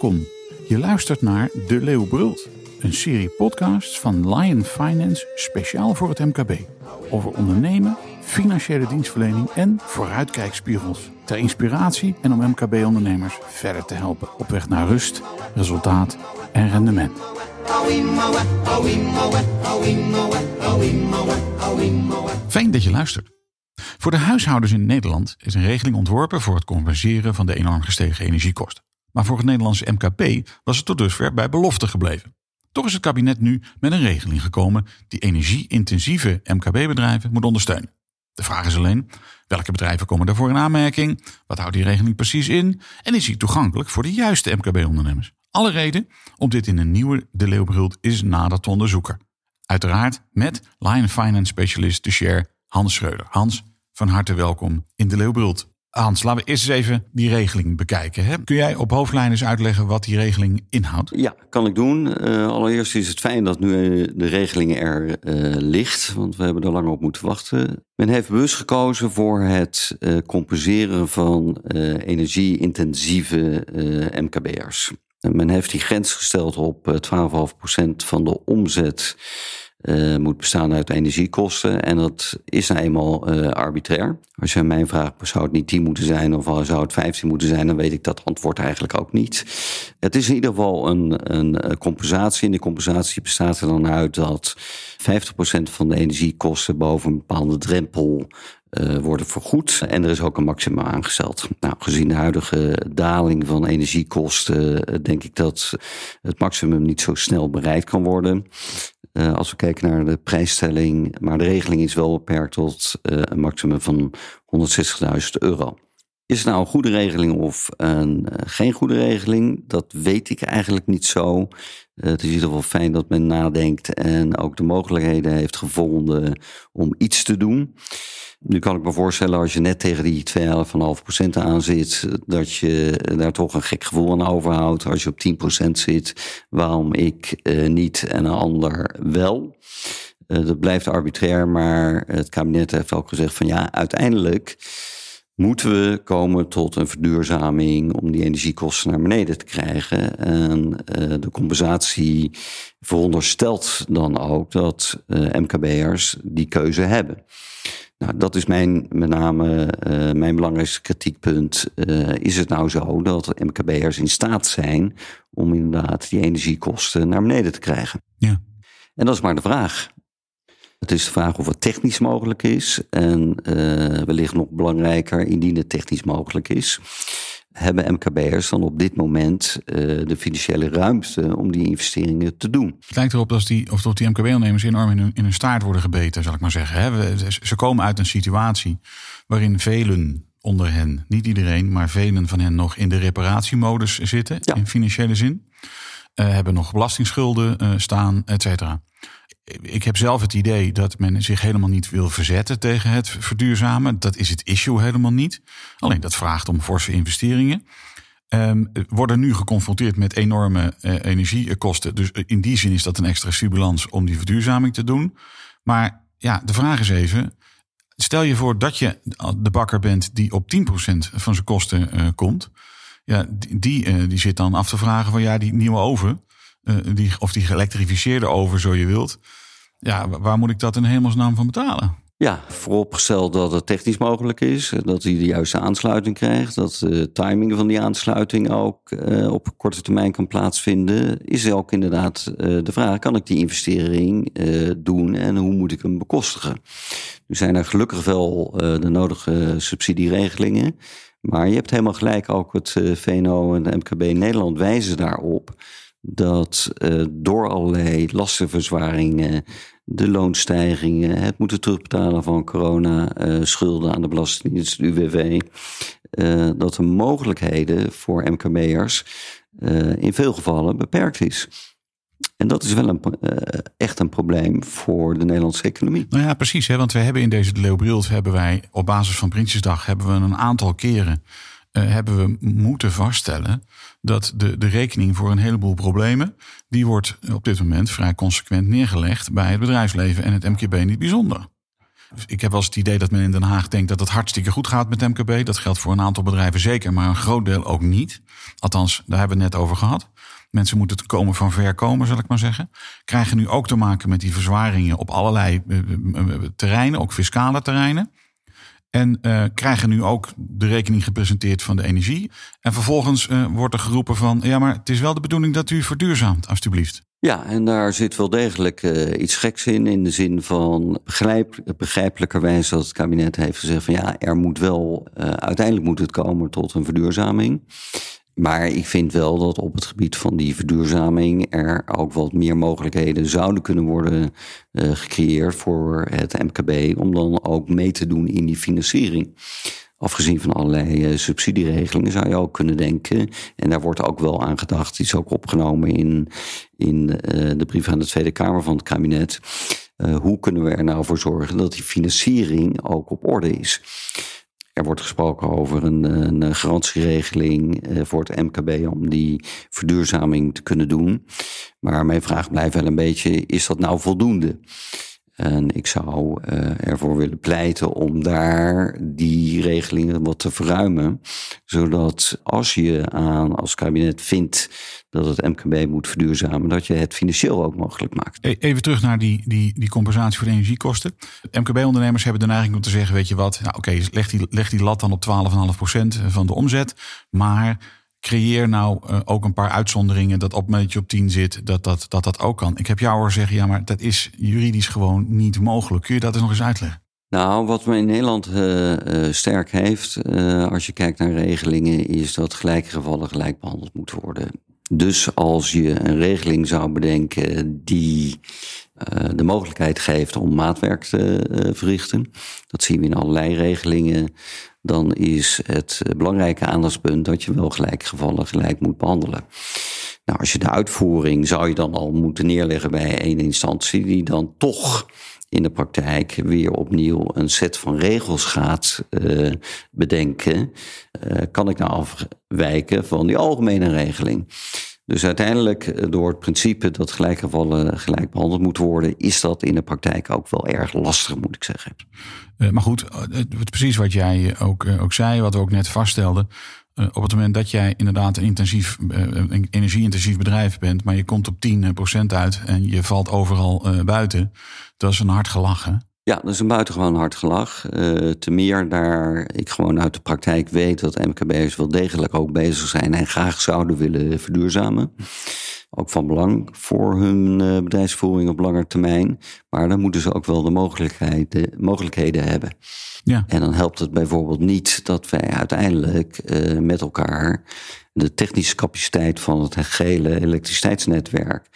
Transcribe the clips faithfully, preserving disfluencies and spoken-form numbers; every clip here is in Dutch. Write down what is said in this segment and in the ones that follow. Welkom. Je luistert naar De Leeuw Brult, een serie podcasts van Lion Finance speciaal voor het M K B. Over ondernemen, financiële dienstverlening en vooruitkijkspiegels. Ter inspiratie en om M K B-ondernemers verder te helpen. Op weg naar rust, resultaat en rendement. Fijn dat je luistert. Voor de huishoudens in Nederland is een regeling ontworpen voor het compenseren van de enorm gestegen energiekosten. Maar voor het Nederlandse M K B was het tot dusver bij belofte gebleven. Toch is het kabinet nu met een regeling gekomen die energie-intensieve M K B-bedrijven moet ondersteunen. De vraag is alleen, welke bedrijven komen daarvoor in aanmerking? Wat houdt die regeling precies in? En is die toegankelijk voor de juiste M K B-ondernemers? Alle reden om dit in een nieuwe De Leeuw Brult is nader te onderzoeken. Uiteraard met Lion Finance specialist de share Hans Schreuder. Hans, van harte welkom in De Leeuw Brult. Hans, laten we eerst eens even die regeling bekijken. Hè? Kun jij op hoofdlijnen eens uitleggen wat die regeling inhoudt? Ja, kan ik doen. Uh, allereerst is het fijn dat nu de regeling er uh, ligt. Want we hebben er lang op moeten wachten. Men heeft bewust gekozen voor het uh, compenseren van uh, energie-intensieve uh, M K B'ers. En men heeft die grens gesteld op uh, twaalf komma vijf procent van de omzet. Uh, moet bestaan uit energiekosten. En dat is nou eenmaal uh, arbitrair. Als je mij vraagt, zou het niet tien moeten zijn of zou het vijftien moeten zijn, dan weet ik dat antwoord eigenlijk ook niet. Het is in ieder geval een, een compensatie. En die compensatie bestaat er dan uit dat vijftig procent van de energiekosten boven een bepaalde drempel Uh, worden vergoed. En er is ook een maximum aangesteld. Nou, gezien de huidige daling van energiekosten Uh, denk ik dat het maximum niet zo snel bereikt kan worden. Uh, als we kijken naar de prijsstelling. Maar de regeling is wel beperkt tot uh, een maximum van honderdzestigduizend euro. Is het nou een goede regeling of een, uh, geen goede regeling? Dat weet ik eigenlijk niet zo. Uh, het is in ieder geval fijn dat men nadenkt en ook de mogelijkheden heeft gevonden om iets te doen. Nu kan ik me voorstellen, als je net tegen die twaalf komma vijf procent aan zit, dat je daar toch een gek gevoel aan overhoudt. Als je op tien procent zit, waarom ik eh, niet en een ander wel? Eh, dat blijft arbitrair, maar het kabinet heeft ook gezegd van ja, uiteindelijk moeten we komen tot een verduurzaming om die energiekosten naar beneden te krijgen. En uh, de compensatie veronderstelt dan ook dat uh, M K B'ers die keuze hebben. Nou, dat is mijn, met name uh, mijn belangrijkste kritiekpunt. Uh, is het nou zo dat M K B'ers in staat zijn om inderdaad die energiekosten naar beneden te krijgen? Ja. En dat is maar de vraag. Het is de vraag of het technisch mogelijk is. En uh, wellicht nog belangrijker, indien het technisch mogelijk is, hebben M K B'ers dan op dit moment uh, de financiële ruimte om die investeringen te doen? Het lijkt erop dat die, of dat die M K B-ondernemers enorm in hun, in hun staart worden gebeten, zal ik maar zeggen. Hè? We, ze komen uit een situatie waarin velen onder hen, niet iedereen, maar velen van hen nog in de reparatiemodus zitten, ja. In financiële zin. Uh, hebben nog belastingsschulden uh, staan, et cetera. Ik heb zelf het idee dat men zich helemaal niet wil verzetten tegen het verduurzamen. Dat is het issue helemaal niet. Alleen dat vraagt om forse investeringen. Um, worden nu geconfronteerd met enorme uh, energiekosten. Dus in die zin is dat een extra stimulans om die verduurzaming te doen. Maar ja, de vraag is even, stel je voor dat je de bakker bent die op tien procent van zijn kosten uh, komt. Ja, die, die, uh, die zit dan af te vragen van ja, die nieuwe oven, Uh, die, of die geëlektrificeerde oven, zo je wilt. Ja, waar moet ik dat in hemelsnaam van betalen? Ja, vooropgesteld dat het technisch mogelijk is. Dat hij de juiste aansluiting krijgt. Dat de timing van die aansluiting ook uh, op korte termijn kan plaatsvinden. Is ook inderdaad uh, de vraag, kan ik die investering uh, doen en hoe moet ik hem bekostigen? Nu zijn er gelukkig wel uh, de nodige subsidieregelingen. Maar je hebt helemaal gelijk, ook het uh, V N O en de M K B in Nederland wijzen daarop dat uh, door allerlei lastenverzwaringen, de loonstijgingen, het moeten terugbetalen van corona, uh, schulden aan de Belastingdienst, U W V, uh, dat de mogelijkheden voor M K B'ers uh, in veel gevallen beperkt is. En dat is wel een, uh, echt een probleem voor de Nederlandse economie. Nou ja, precies. Hè, want we hebben in deze De Leeuw Brult hebben wij op basis van Prinsjesdag hebben we een aantal keren Uh, hebben we moeten vaststellen dat de, de rekening voor een heleboel problemen, die wordt op dit moment vrij consequent neergelegd bij het bedrijfsleven en het M K B in het bijzonder. Ik heb wel eens het idee dat men in Den Haag denkt dat het hartstikke goed gaat met M K B. Dat geldt voor een aantal bedrijven zeker, maar een groot deel ook niet. Althans, daar hebben we het net over gehad. Mensen moeten te komen van ver komen, zal ik maar zeggen. Krijgen nu ook te maken met die verzwaringen op allerlei uh, uh, terreinen, ook fiscale terreinen. En uh, krijgen nu ook de rekening gepresenteerd van de energie. En vervolgens uh, wordt er geroepen van... ja, maar het is wel de bedoeling dat u verduurzaamt, alstublieft. Ja, en daar zit wel degelijk uh, iets geks in. In de zin van begrijp, begrijpelijkerwijs dat het kabinet heeft gezegd... van ja, er moet wel... Uh, uiteindelijk moet het komen tot een verduurzaming. Maar ik vind wel dat op het gebied van die verduurzaming... er ook wat meer mogelijkheden zouden kunnen worden uh, gecreëerd voor het M K B... om dan ook mee te doen in die financiering. Afgezien van allerlei uh, subsidieregelingen zou je ook kunnen denken... en daar wordt ook wel aan gedacht, die is ook opgenomen in, in uh, de brief aan de Tweede Kamer van het kabinet... Uh, hoe kunnen we er nou voor zorgen dat die financiering ook op orde is... Er wordt gesproken over een, een garantieregeling voor het M K B om die verduurzaming te kunnen doen. Maar mijn vraag blijft wel een beetje, is dat nou voldoende? En ik zou ervoor willen pleiten om daar die regelingen wat te verruimen. Zodat als je aan als kabinet vindt dat het M K B moet verduurzamen, dat je het financieel ook mogelijk maakt. Even terug naar die, die, die compensatie voor de energiekosten. M K B-ondernemers hebben de neiging om te zeggen, weet je wat, nou oké, okay, leg, die, leg die lat dan op twaalf komma vijf procent van de omzet, maar... creëer nou uh, ook een paar uitzonderingen dat op een beetje op tien zit, dat dat, dat dat ook kan. Ik heb jou hoor zeggen, ja, maar dat is juridisch gewoon niet mogelijk. Kun je dat eens nog eens uitleggen? Nou, wat men in Nederland uh, uh, sterk heeft, uh, als je kijkt naar regelingen, is dat gelijke gevallen gelijk behandeld moeten worden. Dus als je een regeling zou bedenken die uh, de mogelijkheid geeft om maatwerk te uh, verrichten, dat zien we in allerlei regelingen, dan is het belangrijke aandachtspunt dat je wel gelijke gevallen gelijk moet behandelen. Nou, als je de uitvoering zou je dan al moeten neerleggen bij één instantie die dan toch in de praktijk weer opnieuw een set van regels gaat uh, bedenken. Uh, kan ik nou afwijken van die algemene regeling? Dus uiteindelijk door het principe dat gelijke gevallen gelijk behandeld moeten worden... is dat in de praktijk ook wel erg lastig, moet ik zeggen. Uh, maar goed, precies wat jij ook, ook zei, wat we ook net vaststelden... Uh, op het moment dat jij inderdaad een, intensief, uh, een energie-intensief bedrijf bent... maar je komt op tien procent uit en je valt overal uh, buiten... dat is een hard gelach, hè? Ja, dat is een buitengewoon hard gelach. Uh, te meer daar ik gewoon uit de praktijk weet dat M K B'ers wel degelijk ook bezig zijn... en graag zouden willen verduurzamen. Ook van belang voor hun uh, bedrijfsvoering op lange termijn. Maar dan moeten ze ook wel de mogelijkheden, mogelijkheden hebben. Ja. En dan helpt het bijvoorbeeld niet dat wij uiteindelijk uh, met elkaar... de technische capaciteit van het gehele elektriciteitsnetwerk...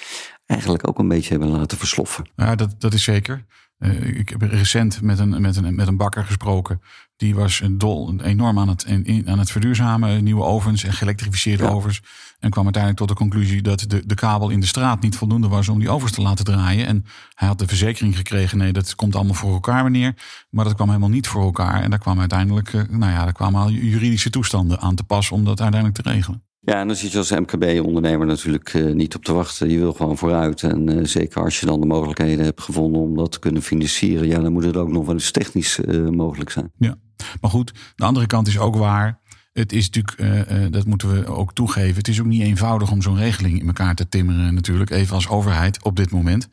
eigenlijk ook een beetje hebben laten versloffen. Ja, dat, dat is zeker... Uh, ik heb recent met een, met, een, met een bakker gesproken. Die was dol, enorm aan het, in, aan het verduurzamen. Nieuwe ovens en geëlektrificeerde ja. ovens. En kwam uiteindelijk tot de conclusie dat de, de kabel in de straat niet voldoende was om die ovens te laten draaien. En hij had de verzekering gekregen. Nee, dat komt allemaal voor elkaar, meneer. Maar dat kwam helemaal niet voor elkaar. En daar kwamen uiteindelijk, uh, nou ja, daar kwamen al juridische toestanden aan te pas om dat uiteindelijk te regelen. Ja, en dan zit je als M K B-ondernemer natuurlijk uh, niet op te wachten. Je wil gewoon vooruit. En uh, zeker als je dan de mogelijkheden hebt gevonden om dat te kunnen financieren... ja, dan moet het ook nog wel eens technisch uh, mogelijk zijn. Ja, maar goed, de andere kant is ook waar. Het is natuurlijk, uh, uh, dat moeten we ook toegeven... het is ook niet eenvoudig om zo'n regeling in elkaar te timmeren natuurlijk... even als overheid op dit moment...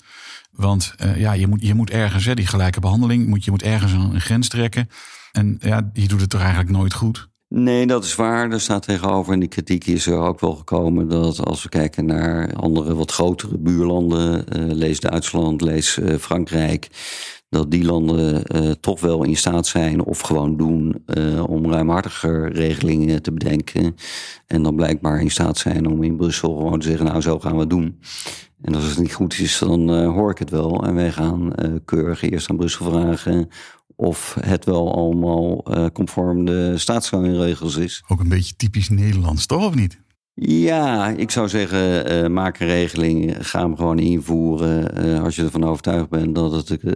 Want uh, ja, je moet, je moet ergens, hè, die gelijke behandeling... Moet, je moet ergens een grens trekken. En ja, je doet het toch eigenlijk nooit goed... Nee, dat is waar. Daar staat tegenover. En die kritiek is er ook wel gekomen dat als we kijken naar andere wat grotere buurlanden, uh, lees Duitsland, lees uh, Frankrijk, dat die landen uh, toch wel in staat zijn of gewoon doen uh, om ruimhartiger regelingen te bedenken. En dan blijkbaar in staat zijn om in Brussel gewoon te zeggen, nou zo gaan we het doen. En als het niet goed is, dan uh, hoor ik het wel. En wij gaan uh, keurig eerst aan Brussel vragen... of het wel allemaal uh, conform de staatssteunregels is. Ook een beetje typisch Nederlands, toch of niet? Ja, ik zou zeggen, uh, maak een regeling, ga hem gewoon invoeren. Uh, als je ervan overtuigd bent dat het, uh,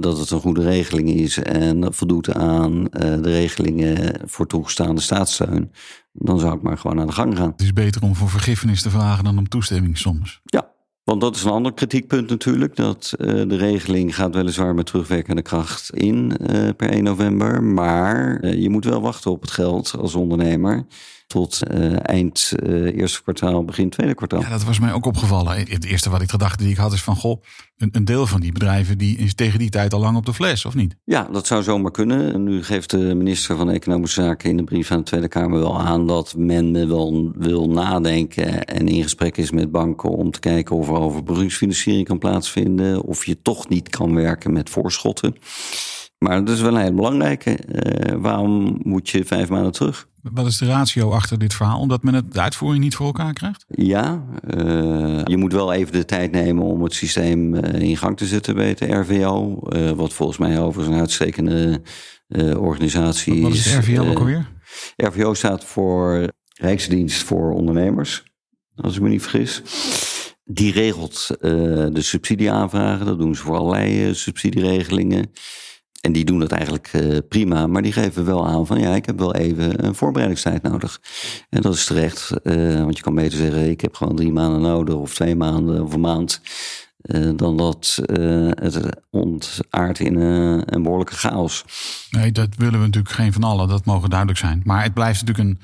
dat het een goede regeling is... en voldoet aan uh, de regelingen voor toegestaande staatssteun... dan zou ik maar gewoon aan de gang gaan. Het is beter om voor vergiffenis te vragen dan om toestemming soms. Ja. Want dat is een ander kritiekpunt natuurlijk. Dat uh, de regeling gaat weliswaar met terugwerkende kracht in uh, per één november. Maar uh, je moet wel wachten op het geld als ondernemer tot uh, eind uh, eerste kwartaal, begin tweede kwartaal. Ja, dat was mij ook opgevallen. Het eerste wat ik gedachte die ik had is van... goh, een, een deel van die bedrijven die is tegen die tijd al lang op de fles, of niet? Ja, dat zou zomaar kunnen. En nu geeft de minister van Economische Zaken in de brief aan de Tweede Kamer wel aan... dat men wel wil nadenken en in gesprek is met banken... om te kijken of er overbruggingsfinanciering kan plaatsvinden... of je toch niet kan werken met voorschotten. Maar dat is wel een heel belangrijke. Uh, waarom moet je vijf maanden terug? Wat is de ratio achter dit verhaal? Omdat men het de uitvoering niet voor elkaar krijgt? Ja, uh, je moet wel even de tijd nemen om het systeem in gang te zetten bij het R V O. Uh, wat volgens mij overigens een uitstekende uh, organisatie is. Wat is het R V O ook alweer? Uh, R V O staat voor Rijksdienst voor Ondernemers, als ik me niet vergis. Die regelt uh, de subsidieaanvragen. Dat doen ze voor allerlei uh, subsidieregelingen. En die doen dat eigenlijk uh, prima, maar die geven wel aan van... ja, ik heb wel even een voorbereidingstijd nodig. En dat is terecht, uh, want je kan beter zeggen... ik heb gewoon drie maanden nodig of twee maanden of een maand... Uh, dan dat uh, het ontaardt in uh, een behoorlijke chaos. Nee, dat willen we natuurlijk geen van allen, dat mogen duidelijk zijn. Maar het blijft natuurlijk een...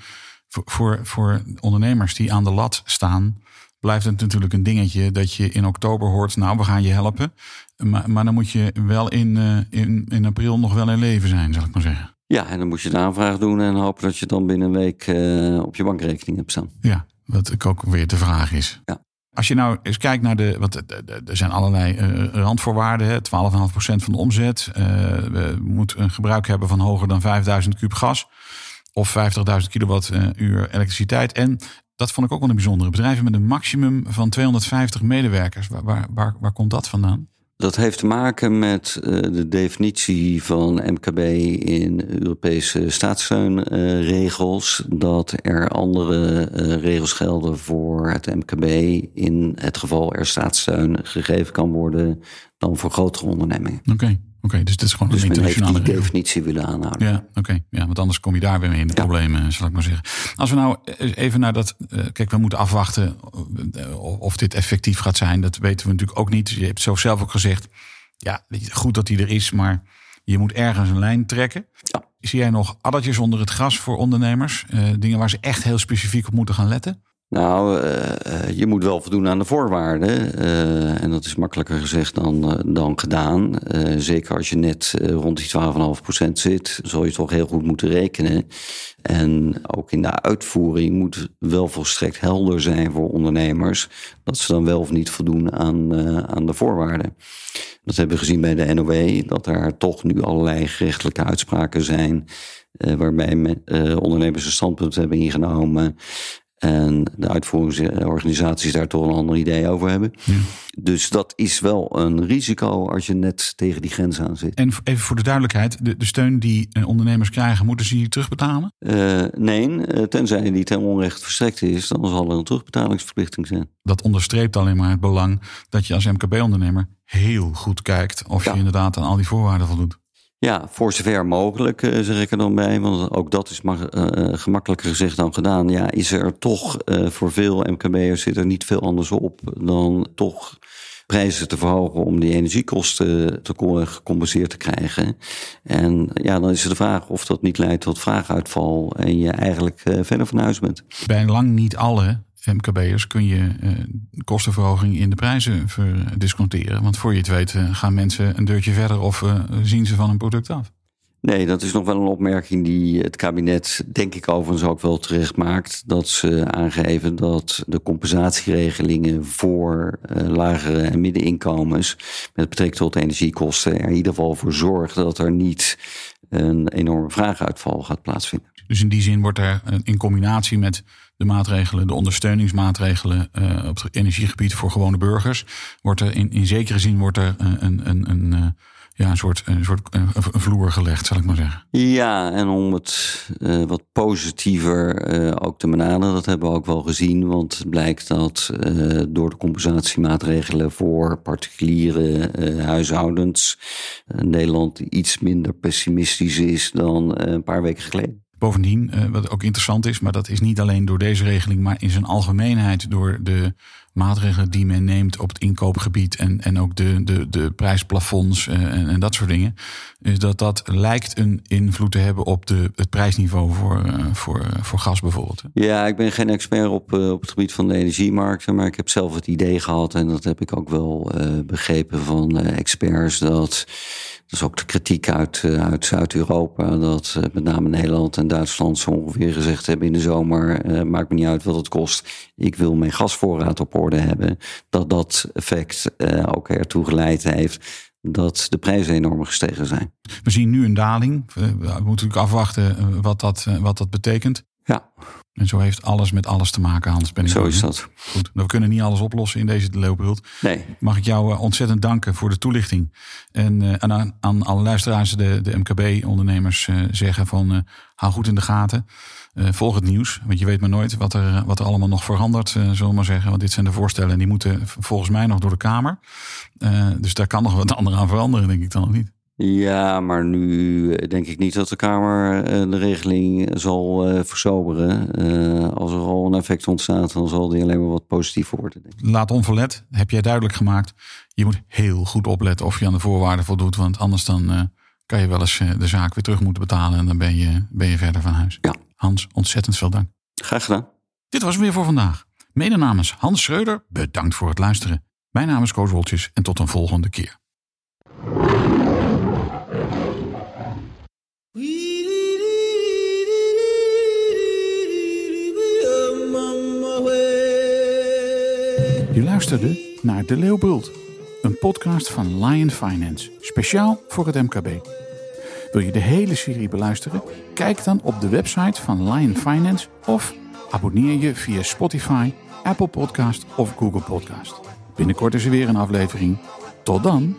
voor, voor ondernemers die aan de lat staan... blijft het natuurlijk een dingetje dat je in oktober hoort... nou, we gaan je helpen. Maar, maar dan moet je wel in, in, in april nog wel in leven zijn, zal ik maar zeggen. Ja, en dan moet je de aanvraag doen... en hopen dat je dan binnen een week uh, op je bankrekening hebt staan. Ja, wat ook weer de vraag is. Ja. Als je nou eens kijkt naar de... want er zijn allerlei uh, randvoorwaarden. Hè, twaalf komma vijf procent van de omzet. Uh, we moeten een gebruik hebben van hoger dan vijfduizend kub gas... of vijftigduizend kilowattuur elektriciteit. En... dat vond ik ook wel een bijzondere. Bedrijven met een maximum van tweehonderdvijftig medewerkers. Waar, waar, waar, waar komt dat vandaan? Dat heeft te maken met uh, de definitie van M K B in Europese staatssteunregels. Uh, dat er andere uh, regels gelden voor het M K B. In het geval er staatssteun gegeven kan worden dan voor grotere ondernemingen. Oké. Okay. Oké, okay, dus dit is gewoon dus een internationale regel. Dus men heeft die definitie willen aanhouden. Ja, oké. Okay. Ja, want anders kom je daar weer mee in de ja. problemen, zal ik maar zeggen. Als we nou even naar dat... Uh, kijk, we moeten afwachten of dit effectief gaat zijn. Dat weten we natuurlijk ook niet. Je hebt zo zelf ook gezegd... ja, goed dat die er is, maar je moet ergens een lijn trekken. Ja. Zie jij nog addertjes onder het gras voor ondernemers? Uh, dingen waar ze echt heel specifiek op moeten gaan letten? Nou, uh, je moet wel voldoen aan de voorwaarden. Uh, en dat is makkelijker gezegd dan, uh, dan gedaan. Uh, zeker als je net uh, rond die twaalf komma vijf procent zit, zul je toch heel goed moeten rekenen. En ook in de uitvoering moet wel volstrekt helder zijn voor ondernemers... dat ze dan wel of niet voldoen aan, uh, aan de voorwaarden. Dat hebben we gezien bij de N O W, dat er toch nu allerlei gerechtelijke uitspraken zijn... Uh, waarbij me, uh, ondernemers een standpunt hebben ingenomen... en de uitvoeringsorganisaties daar toch een ander idee over hebben. Ja. Dus dat is wel een risico als je net tegen die grens aan zit. En even voor de duidelijkheid, de, de steun die ondernemers krijgen... moeten ze die terugbetalen? Uh, nee, tenzij die ten onrecht verstrekt is... dan zal er een terugbetalingsverplichting zijn. Dat onderstreept alleen maar het belang... dat je als M K B-ondernemer heel goed kijkt... of ja. je inderdaad aan al die voorwaarden voldoet. Ja, voor zover mogelijk, zeg ik er dan bij. Want ook dat is mag, uh, gemakkelijker gezegd dan gedaan. Ja, is er toch uh, voor veel M K B'ers zit er niet veel anders op... dan toch prijzen te verhogen om die energiekosten te gecompenseerd te krijgen. En ja, dan is de vraag of dat niet leidt tot vraaguitval... en je eigenlijk uh, verder van huis bent. Bij lang niet alle M K B'ers kun je uh, kostenverhoging in de prijzen disconteren. Want voor je het weet uh, gaan mensen een deurtje verder of uh, zien ze van een product af. Nee, dat is nog wel een opmerking die het kabinet, denk ik overigens ook wel terecht maakt. Dat ze aangeven dat de compensatieregelingen voor uh, lagere en middeninkomens... met betrekking tot energiekosten er in ieder geval voor zorgen dat er niet een enorme vraaguitval gaat plaatsvinden. Dus in die zin wordt er in combinatie met... de maatregelen, de ondersteuningsmaatregelen uh, op het energiegebied voor gewone burgers, wordt er in, in zekere zin wordt er een, een, een, uh, ja, een soort, een soort een, een vloer gelegd, zal ik maar zeggen. Ja, en om het uh, wat positiever uh, ook te benaderen, dat hebben we ook wel gezien, want het blijkt dat uh, door de compensatiemaatregelen voor particuliere uh, huishoudens uh, Nederland iets minder pessimistisch is dan uh, een paar weken geleden. Bovendien, wat ook interessant is, maar dat is niet alleen door deze regeling... maar in zijn algemeenheid door de maatregelen die men neemt op het inkoopgebied en, en ook de, de, de prijsplafonds uh, en, en dat soort dingen, is dat dat lijkt een invloed te hebben op de, het prijsniveau voor, uh, voor, uh, voor gas bijvoorbeeld. Ja, ik ben geen expert op, uh, op het gebied van de energiemarkten, maar ik heb zelf het idee gehad, en dat heb ik ook wel uh, begrepen van uh, experts, dat... Dat is ook de kritiek uit, uit Zuid-Europa, dat met name Nederland en Duitsland zo ongeveer gezegd hebben in de zomer, eh, maakt me niet uit wat het kost, ik wil mijn gasvoorraad op orde hebben. Dat dat effect eh, ook ertoe geleid heeft dat de prijzen enorm gestegen zijn. We zien nu een daling. We moeten natuurlijk afwachten wat dat, wat dat betekent. Ja. En zo heeft alles met alles te maken, Hans. Ben ik zo is dat. Goed, we kunnen niet alles oplossen in deze De Leeuw Brult. Nee. Mag ik jou ontzettend danken voor de toelichting. En uh, aan, aan alle luisteraars, de, de M K B-ondernemers uh, zeggen van... Uh, hou goed in de gaten, uh, volg het nieuws. Want je weet maar nooit wat er, wat er allemaal nog verandert, uh, zullen we maar zeggen. Want dit zijn de voorstellen en die moeten volgens mij nog door de Kamer. Uh, dus daar kan nog wat ander aan veranderen, denk ik dan nog niet. Ja, maar nu denk ik niet dat de Kamer de regeling zal versoberen. Als er al een effect ontstaat, dan zal die alleen maar wat positiever worden. Denk ik. Laat onverlet, heb jij duidelijk gemaakt. Je moet heel goed opletten of je aan de voorwaarden voldoet. Want anders dan kan je wel eens de zaak weer terug moeten betalen. En dan ben je, ben je verder van huis. Ja. Hans, ontzettend veel dank. Graag gedaan. Dit was het weer voor vandaag. Mede namens Hans Schreuder, bedankt voor het luisteren. Mijn naam is Koos Woltjes en tot een volgende keer. Je luisterde naar De Leeuw Brult, een podcast van Lion Finance, speciaal voor het M K B. Wil je de hele serie beluisteren? Kijk dan op de website van Lion Finance of abonneer je via Spotify, Apple Podcast of Google Podcast. Binnenkort is er weer een aflevering. Tot dan!